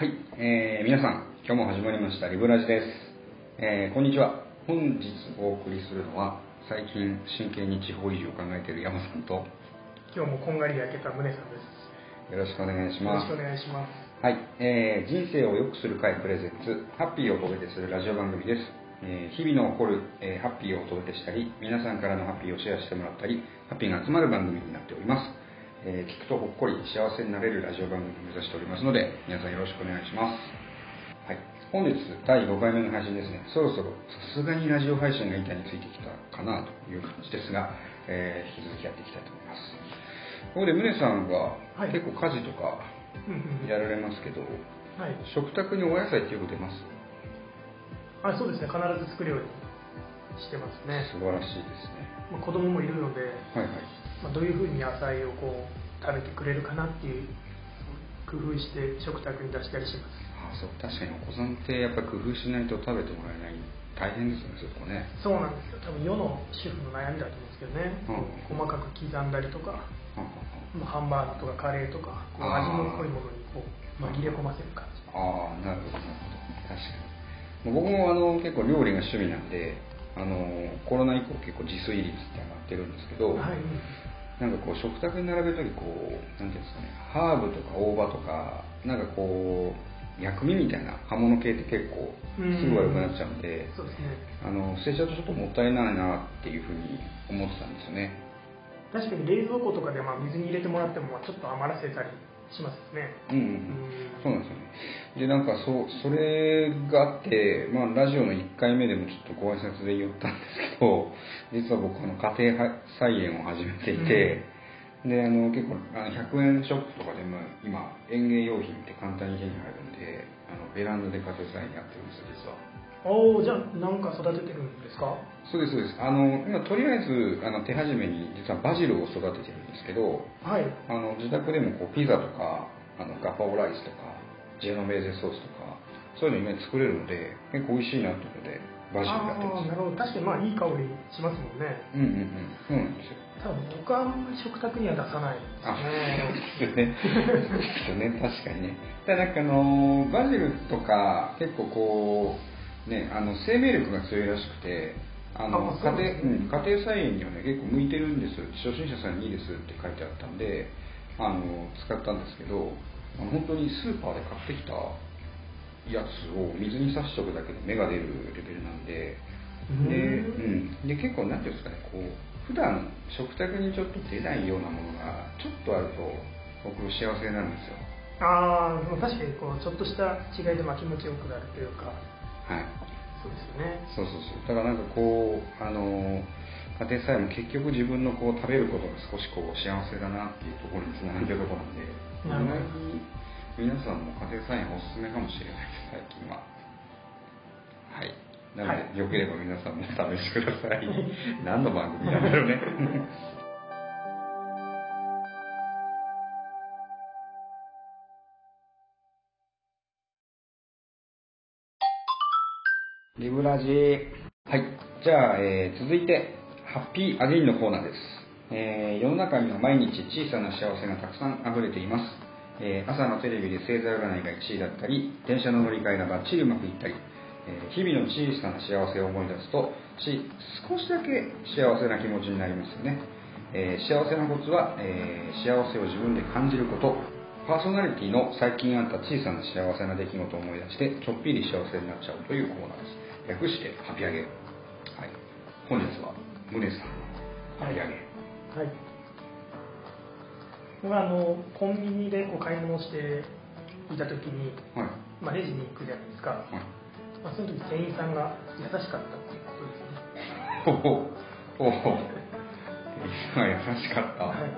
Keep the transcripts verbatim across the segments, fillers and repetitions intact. はい、えー、皆さん今日も始まりましたリブラジです、えー、こんにちは。本日お送りするのは最近真剣に地方移住を考えている山さんと、今日もこんがり焼けた宗さんです。よろしくお願いします。よろしくお願いします。はい、えー、人生を良くする会プレゼンツ、ハッピーをお届けするラジオ番組です。えー、日々の起こる、えー、ハッピーをお届けしたり、皆さんからのハッピーをシェアしてもらったり、ハッピーが集まる番組になっております。えー、聞くとほっこり幸せになれるラジオ番組を目指しておりますので、皆さんよろしくお願いします。はい、本日だいごかいめの配信ですね。そろそろさすがにラジオ配信が板についてきたかなという感じですが、えー、引き続きやっていきたいと思います。ここで宗さんは、はい、結構家事とかやられますけど、はい、食卓にお野菜ってよく出ます？あ、そうですね、必ず作るようにしてますね。素晴らしいですね。まあ、子供もいるので、はいはい、まあ、どういうふうに野菜をこう食べてくれるかなっていう工夫して食卓に出したりします。ああ、そう、確かにお子さんってやっぱり工夫しないと食べてもらえない、大変ですよね、そこね。そうなんですよ。多分世の主婦の悩みだと思うんですけどね、うん、細かく刻んだりとか、うん、ハンバーグとかカレーとか、こう味の濃いものにこう紛れ込ませる感じ。ああ、なるほどなるほど、確かに。僕もあの結構料理が趣味なんで、あのコロナ以降結構自炊率って上がってるんですけど、はい、なんかこう食卓に並べるとき、こうなんていうんですかね、ハーブとか大葉とか、なんかこう薬味みたいな葉物系って結構すぐ悪くなっちゃうんで、うん、そうですね、あの捨てちゃうとちょっともったいないなっていうふうに思ってたんですよね。確かに冷蔵庫とかでまあ水に入れてもらってもちょっと余らせたりしますね。うんうん、うん、そうなんですよね。で、なんか そ, それがあって、まあ、ラジオのいっかいめでもちょっとご挨拶で言ったんですけど、実は僕あの家庭菜園を始めていて、うん、であの結構あのひゃくえんショップとかでも今園芸用品って簡単に手に入るんで、あのベランダで家庭菜園やってるんですよ、実は。おー、じゃあ何か育ててるんですか？そうですそうです。あの今とりあえずあの手始めに実はバジルを育ててるんですけど、はい、あの自宅でもこうピザとか、あのガパオライスとかジェノベーゼソースとか、そういうの今作れるので結構美味しいなと思って、バジルやってます。あ、なるほど、確かにまあいい香りしますもんね。うんうんうん、そうなんですよ。多分僕はあんまり食卓には出さないですね。そうですよね。確かにね。ただなんかあのバジルとか結構こうね、あの生命力が強いらしくて、あのあ、ね、家庭、うん、家庭菜園には、ね、結構向いてるんですよ、初心者さんにいいですって書いてあったんで、あの使ったんですけど、あの本当にスーパーで買ってきたやつを水にさしとくだけで芽が出るレベルなんで、で、うん、で結構なんていうんですかね、こう普段食卓にちょっと出ないようなものがちょっとあると僕幸せになるんですよ。あ、確かにこうちょっとした違いで気持ちよくなるというか。はい、そうですよね。そうそうそう。だからなんかこうあの家庭菜園も結局自分のこう食べることが少しこう幸せだなっていうところにつながってるところなんで、なるほど。皆さんも家庭菜園おすすめかもしれないです、最近は。はい。なので、はい、よければ皆さんも試してください。何の番組なんだろうね。リブラジー。はい、じゃあ、えー、続いてハッピーアゲインのコーナーです。えー、世の中には毎日小さな幸せがたくさんあふれています。えー、朝のテレビで星座占いがいちいだったり、電車の乗り換えがバッチリうまくいったり、えー、日々の小さな幸せを思い出すとし少しだけ幸せな気持ちになりますよね。えー、幸せのコツは、えー、幸せを自分で感じること、パーソナリティの最近あった小さな幸せな出来事を思い出してちょっぴり幸せになっちゃうというコーナーです。略してハピアゲ。はい、本日は宗さん、ハピアゲ。はい、はい、僕はあのコンビニでこう買い物をしていた時に、はい、まあ、レジに行くじゃないですか。はい、まあ、その時店員さんが優しかったっていうことですね。おおおお、店員さんが優しかった、はい、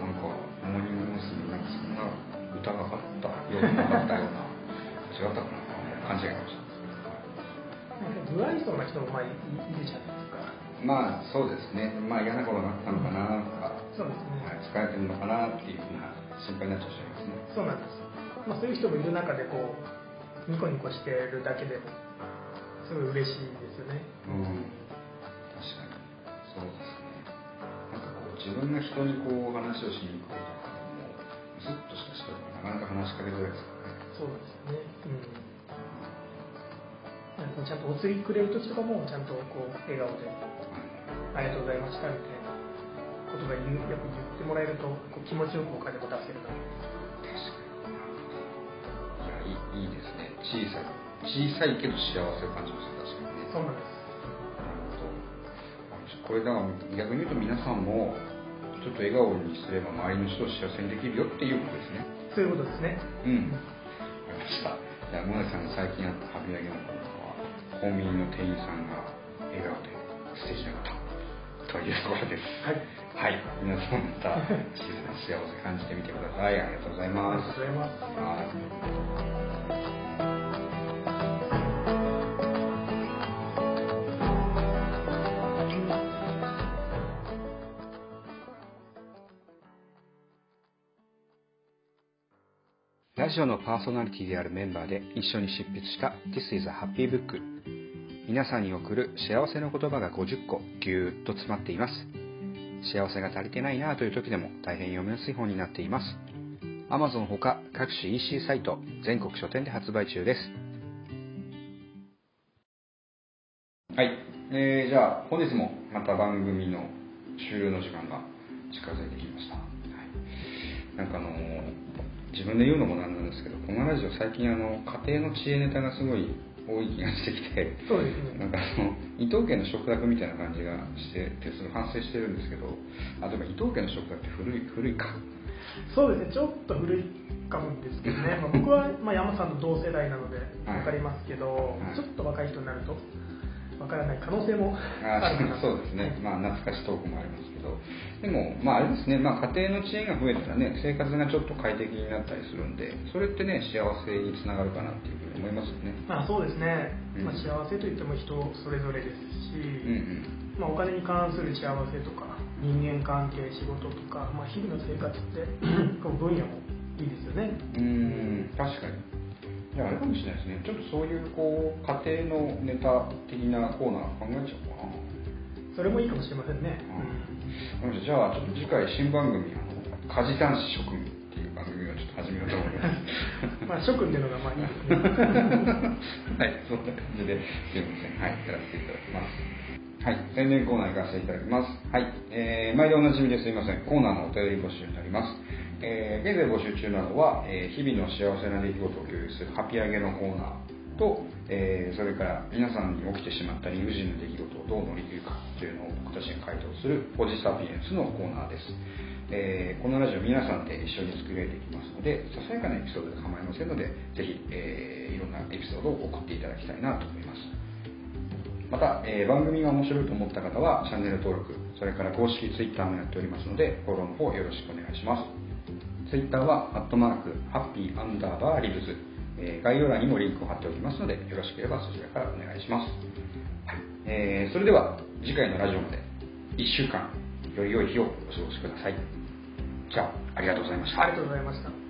なんかモーニング娘。なんかそんな歌がかったようななかったような違ったかな、感じがしました。無愛想な人もまあいるじゃないですか。まあそうですね。まあ嫌なことがあったのかなとか、そうですね、疲れてるのかなっていうふうな心配になっちゃいますね。そうなんです。まあそういう人もいる中でこうニコニコしてるだけでもすごい嬉しいですよね。うん、確かにそうですね。なんかこう自分が人にこう話をしに行くこととかもずっとした人がなかなか話しかけづらいですからね。そうなんですね。ちゃんとお釣りくれる時とかもちゃんとこう笑顔でありがとうございましたみたいなことが言うやっぱ言ってもらえるとこう気持ちよくお金も出せるから。確かに。いや、いい、いいですね。小さい小さいけど幸せを感じました。確かにね。そうなんです。これだから逆に言うと皆さんもちょっと笑顔にすれば周りの人を幸せにできるよっていうことですね。そういうことですね。うん。わかりました。じゃあ村井さんが最近あったハビ上げのコーナーはコンビニの店員さんが笑顔で素敵な方というところです。はい。はい。皆さんまた小さな幸せ感じてみてください。ありがとうございます。ありがとうございます。ラジオのパーソナリティであるメンバーで一緒に執筆した This is a Happy Book。 皆さんに送る幸せの言葉がごじゅっこぎゅーっと詰まっています。幸せが足りてないなという時でも大変読みやすい本になっています。 Amazon ほか各種 イーシー サイト、全国書店で発売中です。はい、えー、じゃあ本日もまた番組の終了の時間が近づいてきました、はい、なんかあのー自分で言うのもなんなんですけど、このラジオ最近あの家庭の知恵ネタがすごい多い気がしてきて、そうですね、なんかその伊東家の食卓みたいな感じがしてて、それ反省してるんですけど、あ、でも伊東家の食卓って古い古いか。そうですね、ちょっと古いかもですけどね。まあ僕はまあ山さんと同世代なので分かりますけど、はいはい、ちょっと若い人になると分からない可能性もあるかな。あ、そうですね、まあ、懐かしトークもありますけど、でも、まあ、あれですね、まあ、家庭の知恵が増えたらね、生活がちょっと快適になったりするんで、それってね、幸せにつながるかなっていうふうに思いますよね。まあ、そうですね、うんまあ、幸せといっても人それぞれですし、うんうんまあ、お金に関する幸せとか人間関係、仕事とか、まあ、日々の生活って分野もいいですよね。うん、確かに。いや、あれかもしれないですね。ちょっとそういうこう家庭のネタ的なコーナー考えちゃうかな。それもいいかもしれませんね。うんうん、じゃあちょっと次回新番組あの家事男子職務っていう番組をちょっと始めようと思います。まあ職務っていうのがまあいいですね。はい、そんな感じで、すみません、はい、やらせていただきます。はい、宣伝コーナー行かせていただきます。はい、えー、毎度おなじみですいません。コーナーのお便り募集になります。えー、現在募集中なのは、えー、日々の幸せな出来事を共有するハピ上げのコーナーと、えー、それから皆さんに起きてしまった理不尽な出来事をどう乗り切るかというのを僕たちが回答するポジサピエンスのコーナーです。えー、このラジオ皆さんで一緒に作り上げていきますので、ささやかなエピソードで構いませんので、ぜひ、えー、いろんなエピソードを送っていただきたいなと思います。また、えー、番組が面白いと思った方はチャンネル登録、それから公式 Twitter もやっておりますので、フォローの方よろしくお願いします。 Twitter はアットマークハッピーアンダーバーリブズ、えー、概要欄にもリンクを貼っておきますので、よろしければそちらからお願いします、はいえー、それでは次回のラジオまでいっしゅうかんより良い日をお過ごしください。じゃあ、ありがとうございました。ありがとうございました。